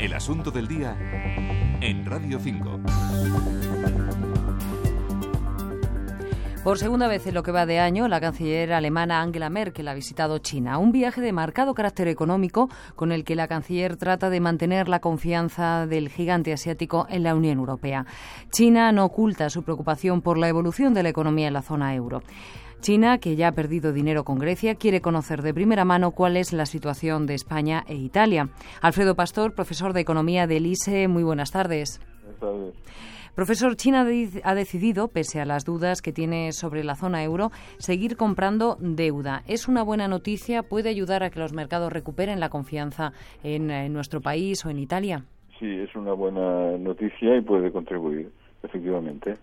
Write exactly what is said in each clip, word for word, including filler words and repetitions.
El asunto del día en Radio cinco. Por segunda vez en lo que va de año, la canciller alemana Angela Merkel ha visitado China. Un viaje de marcado carácter económico con el que la canciller trata de mantener la confianza del gigante asiático en la Unión Europea. China no oculta su preocupación por la evolución de la economía en la zona euro. China, que ya ha perdido dinero con Grecia, quiere conocer de primera mano cuál es la situación de España e Italia. Alfredo Pastor, profesor de Economía del I E S E, muy buenas tardes. Buenas tardes. Profesor, China ha decidido, pese a las dudas que tiene sobre la zona euro, seguir comprando deuda. ¿Es una buena noticia? ¿Puede ayudar a que los mercados recuperen la confianza en, en nuestro país o en Italia? Sí, es una buena noticia y puede contribuir, efectivamente.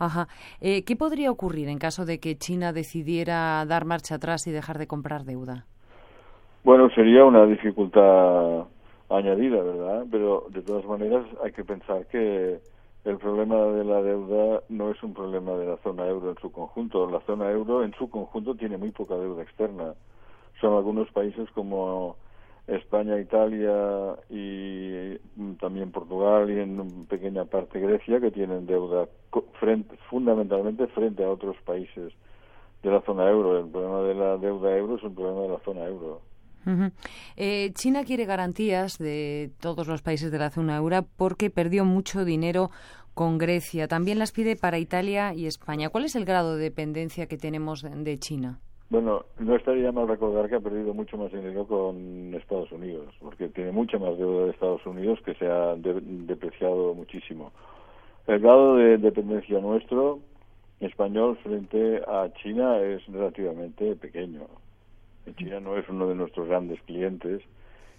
Ajá. Eh, ¿Qué podría ocurrir en caso de que China decidiera dar marcha atrás y dejar de comprar deuda? Bueno, sería una dificultad añadida, ¿verdad? Pero de todas maneras hay que pensar que el problema de la deuda no es un problema de la zona euro en su conjunto. La zona euro en su conjunto tiene muy poca deuda externa. Son algunos países como España, Italia y también Portugal y en pequeña parte Grecia que tienen deuda frente, fundamentalmente frente a otros países de la zona euro. El problema de la deuda euro es un problema de la zona euro. Uh-huh. Eh, China quiere garantías de todos los países de la zona euro porque perdió mucho dinero con Grecia. También las pide para Italia y España. ¿Cuál es el grado de dependencia que tenemos de China? Bueno, no estaría mal recordar que ha perdido mucho más dinero con Estados Unidos, porque tiene mucha más deuda de Estados Unidos que se ha de- depreciado muchísimo. El grado de dependencia nuestro, español, frente a China es relativamente pequeño. China no es uno de nuestros grandes clientes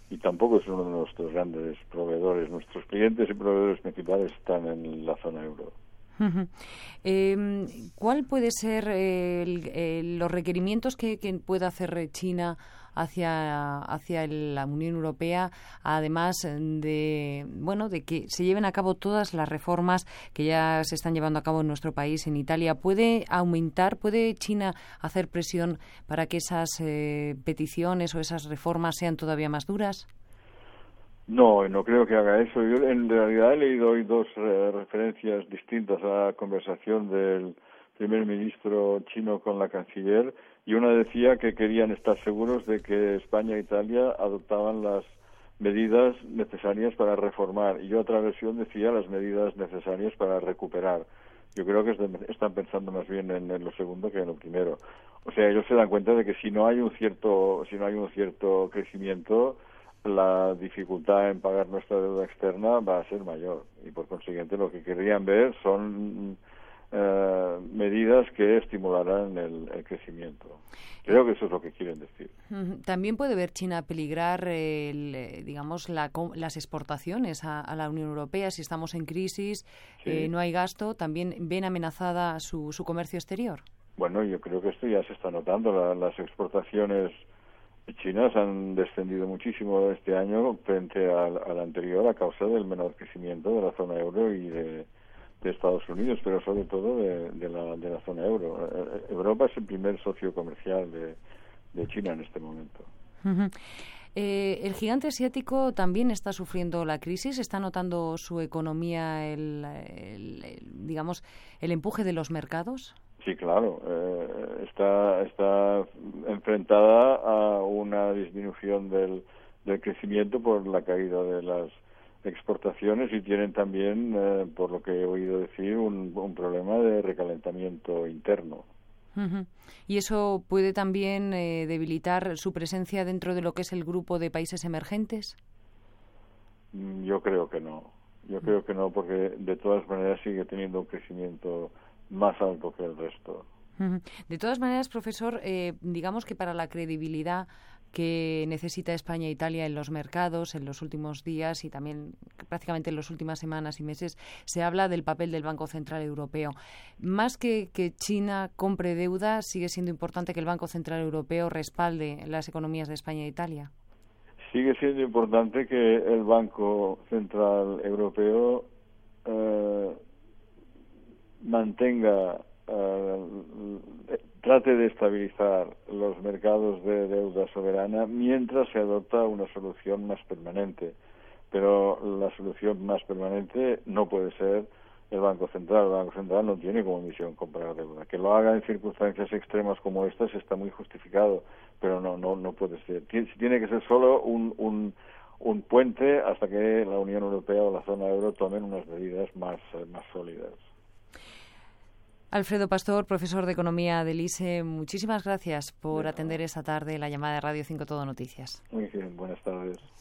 y tampoco es uno de nuestros grandes proveedores. Nuestros clientes y proveedores principales están en la zona euro. Uh-huh. Eh, ¿Cuál puede ser eh, el, eh, los requerimientos que, que pueda hacer China hacia hacia la Unión Europea, además de bueno de que se lleven a cabo todas las reformas que ya se están llevando a cabo en nuestro país, en Italia? ¿Puede aumentar, puede China hacer presión para que esas eh, peticiones o esas reformas sean todavía más duras? No, no creo que haga eso. Yo en realidad he leído hoy dos eh, referencias distintas a la conversación del primer ministro chino con la canciller, y una decía que querían estar seguros de que España e Italia adoptaban las medidas necesarias para reformar, y yo otra versión decía las medidas necesarias para recuperar. Yo creo que están pensando más bien en, en lo segundo que en lo primero. O sea, ellos se dan cuenta de que si no hay un cierto, si no hay un cierto crecimiento, la dificultad en pagar nuestra deuda externa va a ser mayor, y por consiguiente lo que querrían ver son eh, medidas que estimularan el, el crecimiento. Creo que eso es lo que quieren decir. También puede ver China peligrar el, digamos la, las exportaciones a, a la Unión Europea. Si estamos en crisis, sí. eh, no hay gasto, también ven amenazada su, su comercio exterior. Bueno, yo creo que esto ya se está notando. La, las exportaciones chinas han descendido muchísimo este año frente al, al anterior a causa del menor crecimiento de la zona euro y de, de Estados Unidos, pero sobre todo de, de, la, de la zona euro. Europa es el primer socio comercial de, de China en este momento. Uh-huh. Eh, el gigante asiático también está sufriendo la crisis. ¿Está notando su economía el, el, el digamos el empuje de los mercados? Sí, claro. Eh, está está enfrentada a una disminución del, del crecimiento por la caída de las exportaciones, y tienen también, eh, por lo que he oído decir, un, un problema de recalentamiento interno. Uh-huh. Y eso puede también eh, debilitar su presencia dentro de lo que es el grupo de países emergentes. Yo creo que no. Yo creo que no, porque de todas maneras sigue teniendo un crecimiento más alto que el resto. De todas maneras, profesor, eh, digamos que para la credibilidad que necesita España e Italia en los mercados en los últimos días y también prácticamente en las últimas semanas y meses, se habla del papel del Banco Central Europeo. Más que que China compre deuda, sigue siendo importante que el Banco Central Europeo respalde las economías de España e Italia. Sigue siendo importante que el Banco Central Europeo eh, mantenga, uh, trate de estabilizar los mercados de deuda soberana mientras se adopta una solución más permanente. pero la solución más permanente no puede ser el Banco Central. El Banco Central no tiene como misión comprar deuda. Que lo haga en circunstancias extremas como estas está muy justificado, pero no no no puede ser. Tiene que ser solo un, un, un puente hasta que la Unión Europea o la zona euro tomen unas medidas más, más sólidas. Alfredo Pastor, profesor de Economía del I E S E, muchísimas gracias por atender esta tarde la llamada de Radio cinco Todo Noticias. Muy bien, buenas tardes.